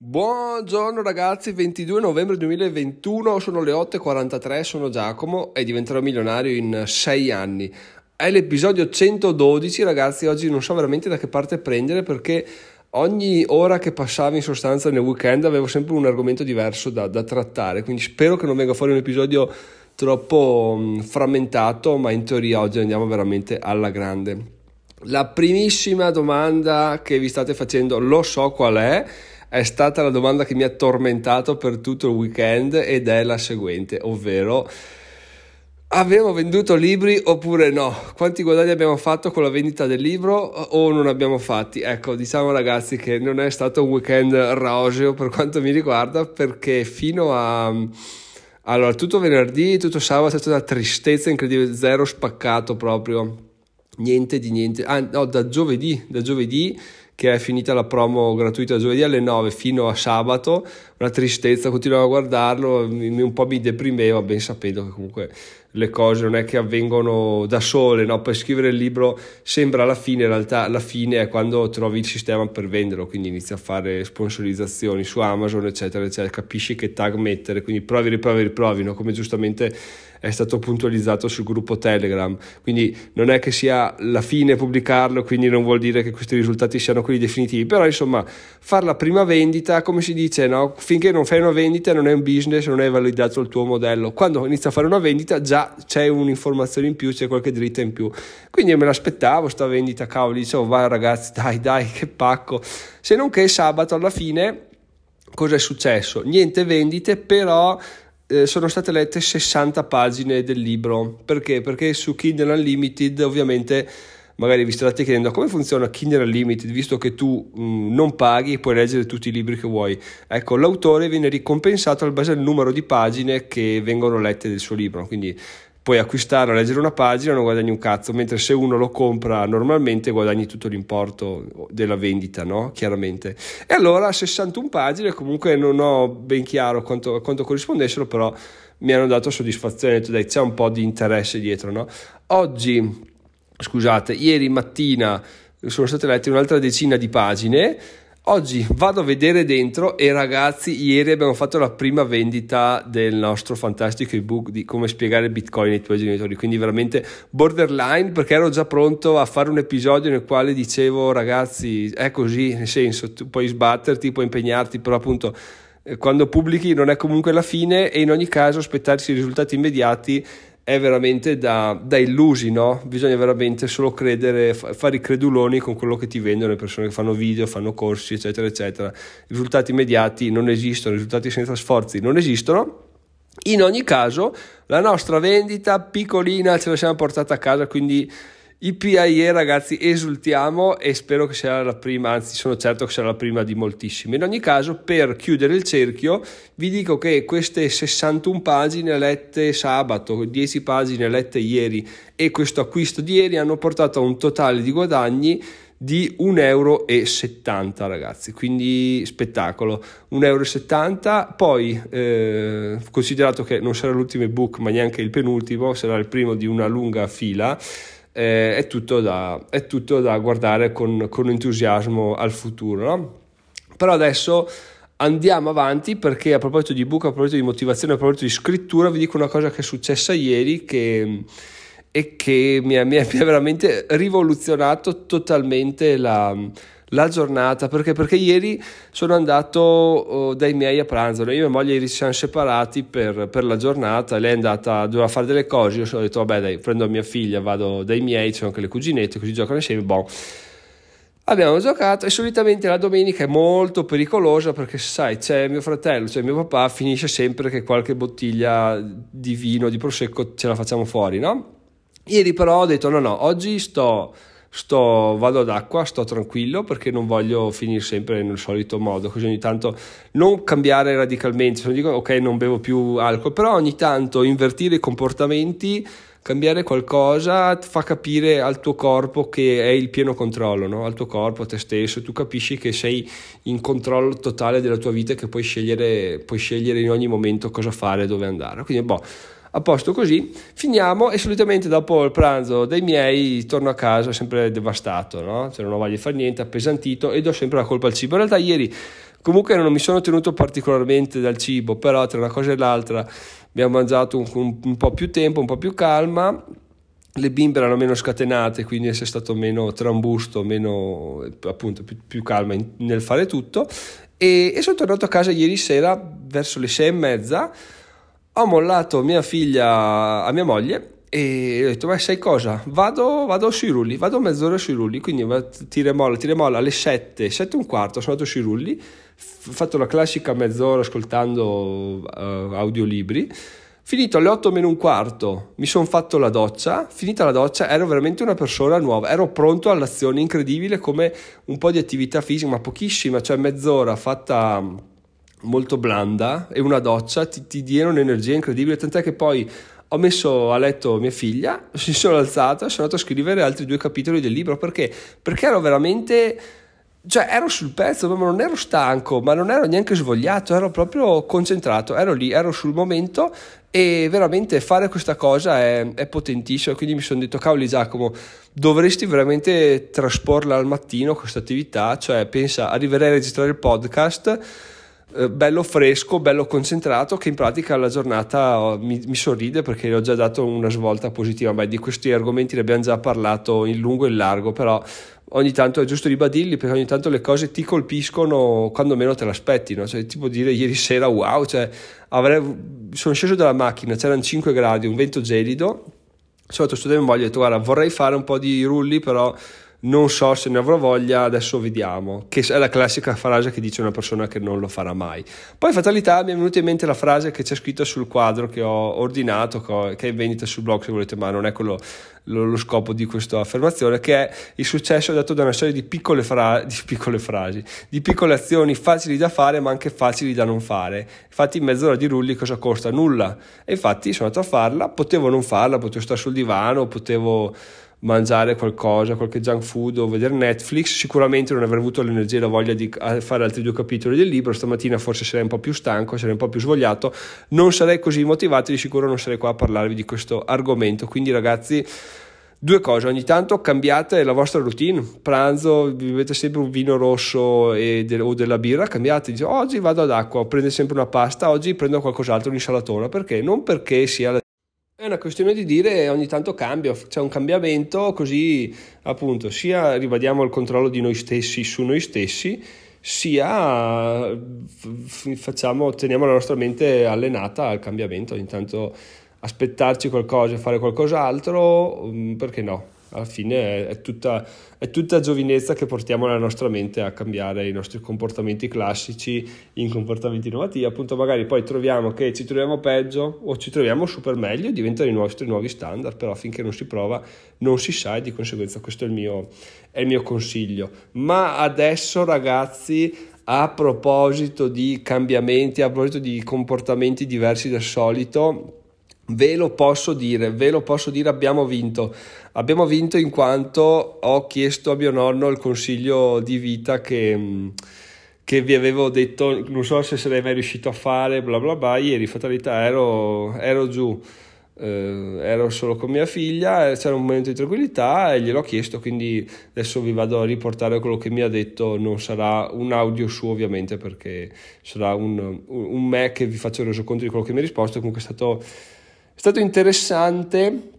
Buongiorno ragazzi, 22 novembre 2021, sono le 8:43, sono Giacomo e diventerò milionario in 6 anni. È l'episodio 112 ragazzi, oggi non so veramente da che parte prendere perché ogni ora che passavo in sostanza nel weekend avevo sempre un argomento diverso da trattare, quindi spero che non venga fuori un episodio troppo frammentato, ma in teoria oggi andiamo veramente alla grande. La primissima domanda che vi state facendo, lo so qual è stata la domanda che mi ha tormentato per tutto il weekend ed è la seguente, ovvero abbiamo venduto libri oppure no? Quanti guadagni abbiamo fatto con la vendita del libro o non abbiamo fatti? Ecco, diciamo ragazzi che non è stato un weekend roseo per quanto mi riguarda, perché fino a... Allora, tutto venerdì, tutto sabato è stata una tristezza incredibile, zero spaccato proprio, niente di niente. Ah no, da giovedì che è finita la promo gratuita giovedì alle 9 fino a sabato, una tristezza, continuavo a guardarlo, un po' mi deprimeva, ben sapendo che comunque le cose non è che avvengono da sole, no? Per scrivere il libro sembra la fine, in realtà la fine è quando trovi il sistema per venderlo, quindi inizi a fare sponsorizzazioni su Amazon eccetera eccetera, capisci che tag mettere, quindi provi, no? Come giustamente è stato puntualizzato sul gruppo Telegram, quindi non è che sia la fine pubblicarlo, quindi non vuol dire che questi risultati siano quelli definitivi, però insomma fare la prima vendita, come si dice, no? Finché non fai una vendita non è un business, non è validato il tuo modello, quando inizi a fare una vendita già c'è un'informazione in più, c'è qualche dritta in più, quindi me l'aspettavo sta vendita, cavolo, dicevo vai ragazzi dai che pacco, se non che sabato alla fine cosa è successo? Niente vendite, però sono state lette 60 pagine del libro. Perché? Perché su Kindle Unlimited ovviamente magari vi state chiedendo come funziona Kindle Unlimited, visto che tu non paghi e puoi leggere tutti i libri che vuoi. Ecco, l'autore viene ricompensato in base al numero di pagine che vengono lette del suo libro, quindi puoi acquistare o leggere una pagina, non guadagni un cazzo, mentre se uno lo compra normalmente guadagni tutto l'importo della vendita, no? Chiaramente. E allora 61 pagine, comunque non ho ben chiaro quanto corrispondessero, però mi hanno dato soddisfazione, ho detto dai, c'è un po' di interesse dietro, no? Ieri mattina sono state lette un'altra decina di pagine. Oggi vado a vedere dentro e ragazzi, ieri abbiamo fatto la prima vendita del nostro fantastico ebook di come spiegare Bitcoin ai tuoi genitori, quindi veramente borderline, perché ero già pronto a fare un episodio nel quale dicevo ragazzi è così, nel senso tu puoi sbatterti, puoi impegnarti, però appunto quando pubblichi non è comunque la fine e in ogni caso aspettarsi i risultati immediati è veramente da illusi, no? Bisogna veramente solo credere, fare i creduloni con quello che ti vendono le persone che fanno video, fanno corsi, eccetera, eccetera. Risultati immediati non esistono, risultati senza sforzi non esistono. In ogni caso, la nostra vendita piccolina ce la siamo portata a casa, quindi IPAE ragazzi, esultiamo e spero che sia la prima, anzi sono certo che sarà la prima di moltissimi. In ogni caso, per chiudere il cerchio vi dico che queste 61 pagine lette sabato, 10 pagine lette ieri e questo acquisto di ieri hanno portato a un totale di guadagni di 1,70 euro ragazzi, quindi spettacolo, 1,70 euro. Poi considerato che non sarà l'ultimo ebook ma neanche il penultimo, sarà il primo di una lunga fila, è tutto da guardare con entusiasmo al futuro, no? Però adesso andiamo avanti, perché a proposito di book, a proposito di motivazione, a proposito di scrittura vi dico una cosa che è successa ieri che mi ha veramente rivoluzionato totalmente la giornata, perché ieri sono andato dai miei a pranzo, io e mia moglie ci siamo separati per la giornata, lei è andata, doveva fare delle cose, io ho detto vabbè dai, prendo mia figlia, vado dai miei, c'è anche le cuginette così giocano insieme, boh. Abbiamo giocato e solitamente la domenica è molto pericolosa perché sai c'è mio fratello, c'è mio papà, finisce sempre che qualche bottiglia di vino, di prosecco ce la facciamo fuori, no? Ieri però ho detto no, oggi vado ad acqua, sto tranquillo perché non voglio finire sempre nel solito modo, così ogni tanto non cambiare radicalmente, se non dico ok non bevo più alcol, però ogni tanto invertire i comportamenti, cambiare qualcosa fa capire al tuo corpo che è il pieno controllo, no? Al tuo corpo, a te stesso, tu capisci che sei in controllo totale della tua vita e che puoi scegliere in ogni momento cosa fare, dove andare, quindi boh, a posto così, finiamo e solitamente dopo il pranzo dei miei torno a casa sempre devastato, no? Cioè non voglio fare niente, appesantito e do sempre la colpa al cibo. In realtà ieri Comunque non mi sono tenuto particolarmente dal cibo, però tra una cosa e l'altra abbiamo mangiato un po' più tempo, un po' più calma. Le bimbe erano meno scatenate, quindi è stato meno trambusto, meno appunto più calma nel fare tutto. E sono tornato a casa ieri sera verso le 6:30. Ho mollato mia figlia a mia moglie e ho detto: ma sai cosa? Vado sui rulli, vado mezz'ora sui rulli, quindi tira e molla alle 7:15 sono andato sui rulli, ho fatto la classica mezz'ora ascoltando audiolibri. Finito alle 8:15 mi sono fatto la doccia, finita la doccia ero veramente una persona nuova, ero pronto all'azione, incredibile come un po' di attività fisica, ma pochissima, cioè mezz'ora fatta molto blanda e una doccia ti diano un'energia incredibile, tant'è che poi ho messo a letto mia figlia, mi sono alzato e sono andato a scrivere altri 2 capitoli del libro, perché ero veramente... cioè ero sul pezzo, ma non ero stanco, ma non ero neanche svogliato, ero proprio concentrato, ero lì, ero sul momento e veramente fare questa cosa è potentissimo, quindi mi sono detto: cavoli Giacomo, dovresti veramente trasporla al mattino questa attività, cioè pensa, arriverei a registrare il podcast bello fresco, bello concentrato, che in pratica la giornata mi sorride perché le ho già dato una svolta positiva. Beh, di questi argomenti ne abbiamo già parlato in lungo e in largo, però ogni tanto è giusto ribadirli, perché ogni tanto le cose ti colpiscono quando meno te l'aspetti, no? Cioè, tipo dire ieri sera, wow, cioè, sono sceso dalla macchina, c'erano 5 gradi, un vento gelido, sono andato su da mia moglie e ho detto: guarda, vorrei fare un po' di rulli, però non so se ne avrò voglia, adesso vediamo, che è la classica frase che dice una persona che non lo farà mai. Poi fatalità, mi è venuta in mente la frase che c'è scritta sul quadro che ho ordinato, che è in vendita sul blog se volete, ma non è quello lo scopo di questa affermazione, che è: il successo è dato da una serie di piccole frasi, di piccole azioni facili da fare ma anche facili da non fare. Infatti mezz'ora di rulli cosa costa? Nulla. E infatti sono andato a farla, potevo non farla, potevo stare sul divano, potevo mangiare qualcosa, qualche junk food o vedere Netflix, sicuramente non avrei avuto l'energia e la voglia di fare altri 2 capitoli del libro. Stamattina forse sarei un po' più stanco, sarei un po' più svogliato, non sarei così motivato, di sicuro non sarei qua a parlarvi di questo argomento. Quindi ragazzi, 2 cose: ogni tanto cambiate la vostra routine, pranzo bevete sempre un vino rosso o della birra, cambiate, dice: oggi vado ad acqua, prende sempre una pasta, oggi prendo qualcos'altro, un'insalatona, perché? Non perché sia la... È una questione di dire ogni tanto cambio, c'è un cambiamento, così appunto sia ribadiamo il controllo di noi stessi su noi stessi, sia teniamo la nostra mente allenata al cambiamento, ogni tanto aspettarci qualcosa, fare qualcos'altro, perché no? Alla fine è tutta giovinezza che portiamo la nostra mente a cambiare i nostri comportamenti classici in comportamenti innovativi. Appunto, magari poi troviamo che ci troviamo peggio o ci troviamo super meglio, diventano i nostri nuovi standard, però finché non si prova non si sa, e di conseguenza questo è il mio consiglio. Ma adesso ragazzi, a proposito di cambiamenti, a proposito di comportamenti diversi dal solito, ve lo posso dire, abbiamo vinto in quanto ho chiesto a mio nonno il consiglio di vita che vi avevo detto, non so se sarei mai riuscito a fare, bla bla bla. Ieri fatalità ero giù, ero solo con mia figlia, c'era un momento di tranquillità e gliel'ho chiesto, quindi adesso vi vado a riportare quello che mi ha detto. Non sarà un audio suo ovviamente, perché sarà un me che vi faccio reso conto di quello che mi ha risposto. Comunque è stato interessante,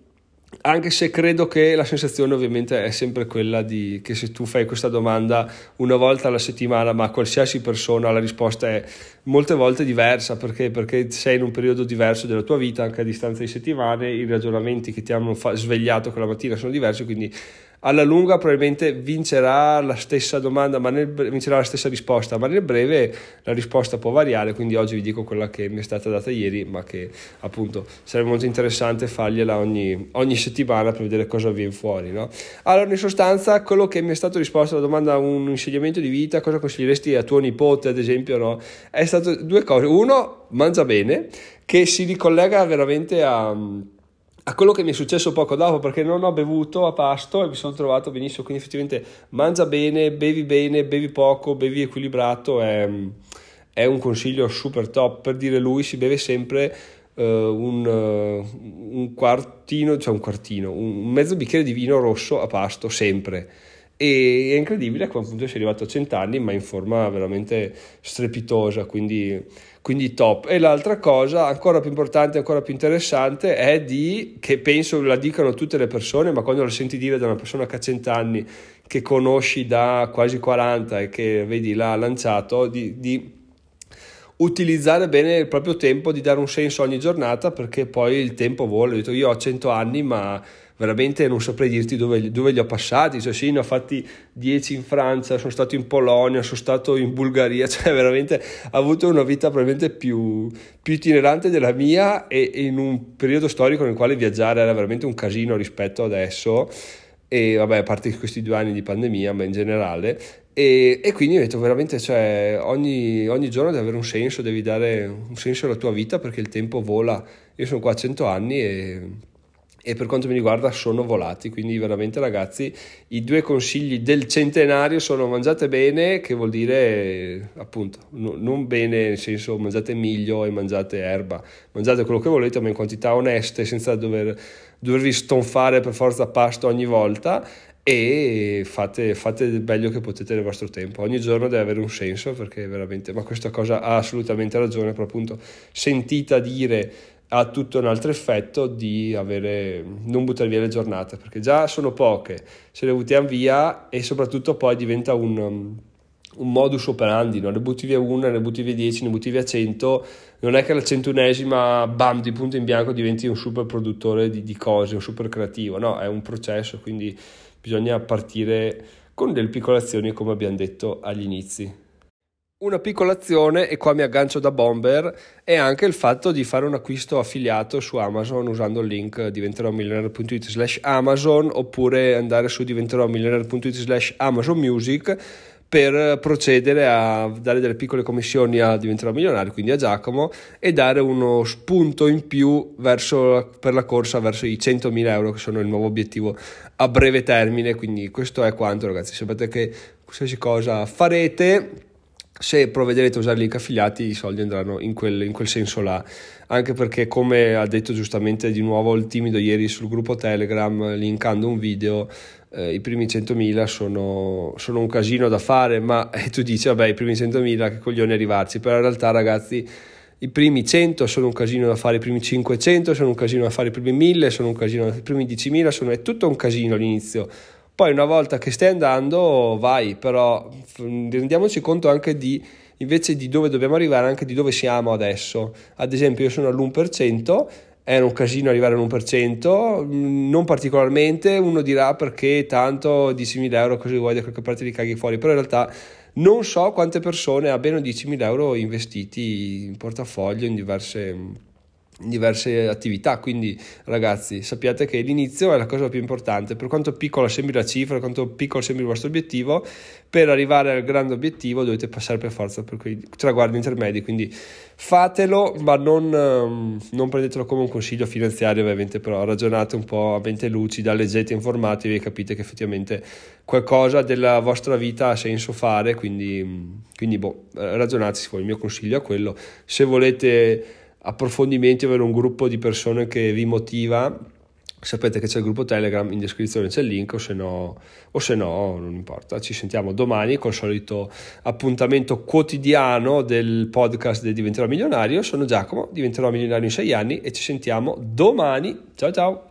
anche se credo che la sensazione ovviamente è sempre quella di che se tu fai questa domanda una volta alla settimana, ma a qualsiasi persona, la risposta è molte volte diversa, perché sei in un periodo diverso della tua vita, anche a distanza di settimane i ragionamenti che ti hanno svegliato quella mattina sono diversi, quindi alla lunga probabilmente vincerà la stessa domanda, ma vincerà la stessa risposta, ma nel breve la risposta può variare. Quindi oggi vi dico quella che mi è stata data ieri, ma che appunto sarebbe molto interessante fargliela ogni settimana per vedere cosa viene fuori, no? Allora, in sostanza, quello che mi è stato risposto alla domanda un insegnamento di vita, cosa consiglieresti a tuo nipote ad esempio, no? È stato 2 cose: uno, mangia bene, che si ricollega veramente a quello che mi è successo poco dopo, perché non ho bevuto a pasto e mi sono trovato benissimo. Quindi effettivamente mangia bene, bevi poco, bevi equilibrato, è un consiglio super top. Per dire, lui si beve sempre un quartino, cioè un mezzo bicchiere di vino rosso a pasto sempre, E è incredibile a quel punto si è arrivato a 100 anni, ma in forma veramente strepitosa, quindi top. E l'altra cosa ancora più importante, ancora più interessante, è che penso la dicano tutte le persone, ma quando la senti dire da una persona che ha 100 anni, che conosci da quasi 40 e che vedi l'ha lanciato, di utilizzare bene il proprio tempo, di dare un senso a ogni giornata, perché poi il tempo vola. Io ho 100 anni, ma veramente non saprei dirti dove li ho passati, cioè sì, ne ho fatti 10 in Francia, sono stato in Polonia, sono stato in Bulgaria, cioè veramente ho avuto una vita probabilmente più itinerante della mia, e in un periodo storico nel quale viaggiare era veramente un casino rispetto adesso, e vabbè, a parte questi 2 anni di pandemia, ma in generale, e quindi ho detto veramente, cioè ogni giorno deve avere un senso, devi dare un senso alla tua vita, perché il tempo vola. Io sono qua a 100 anni e per quanto mi riguarda sono volati, quindi veramente ragazzi, i 2 consigli del centenario sono: mangiate bene, che vuol dire appunto non bene nel senso mangiate miglio e mangiate erba, mangiate quello che volete ma in quantità oneste, senza dovervi stonfare per forza pasta ogni volta, e fate il meglio che potete nel vostro tempo. Ogni giorno deve avere un senso, perché veramente, ma questa cosa ha assolutamente ragione, però appunto sentita dire ha tutto un altro effetto di non buttare via le giornate, perché già sono poche, se le buttiamo via, e soprattutto poi diventa un modus operandi, no? Ne butti via una, ne butti via 10, ne butti via 100, non è che la 100ª, bam, di punto in bianco diventi un super produttore di cose, un super creativo, no, è un processo, quindi bisogna partire con delle piccole azioni, come abbiamo detto agli inizi. Una piccola azione, e qua mi aggancio da bomber, è anche il fatto di fare un acquisto affiliato su Amazon usando il link diventeromillionaire.it/Amazon, oppure andare su diventeromillionaire.it/Amazon Music per procedere a dare delle piccole commissioni a Diventerò Milionario, quindi a Giacomo, e dare uno spunto in più per la corsa verso i 100.000 euro che sono il nuovo obiettivo a breve termine. Quindi questo è quanto, ragazzi. Sapete che qualsiasi cosa farete, se provvederete a usare link affiliati, i soldi andranno in quel senso là, anche perché, come ha detto giustamente di nuovo il timido ieri sul gruppo Telegram linkando un video, i primi 100.000 sono un casino da fare, ma tu dici vabbè, i primi 100.000 che coglione arrivarci, però in realtà ragazzi i primi 100 sono un casino da fare, i primi 500 sono un casino da fare, i primi 1.000 sono un casino, i primi 10.000 è tutto un casino all'inizio. Poi una volta che stai andando vai, però rendiamoci conto anche invece di dove dobbiamo arrivare, anche di dove siamo adesso. Ad esempio io sono all'1%, era un casino arrivare all'1%, non particolarmente, uno dirà perché tanto 10.000 euro così vuoi da qualche parte li caghi fuori, però in realtà non so quante persone abbiano 10.000 euro investiti in portafoglio in diverse attività. Quindi ragazzi, sappiate che l'inizio è la cosa più importante, per quanto piccola sembri la cifra, per quanto piccolo sembri il vostro obiettivo, per arrivare al grande obiettivo dovete passare per forza per quei traguardi intermedi, quindi fatelo, ma non prendetelo come un consiglio finanziario ovviamente, però ragionate un po' a mente lucida, leggete, informatevi e capite che effettivamente qualcosa della vostra vita ha senso fare, quindi ragionateci. Il mio consiglio è quello. Se volete approfondimenti, avere un gruppo di persone che vi motiva, sapete che c'è il gruppo Telegram, in descrizione c'è il link, o se no non importa, ci sentiamo domani col solito appuntamento quotidiano del podcast del Diventerò Milionario. Sono Giacomo, diventerò milionario in 6 anni, e ci sentiamo domani. Ciao ciao.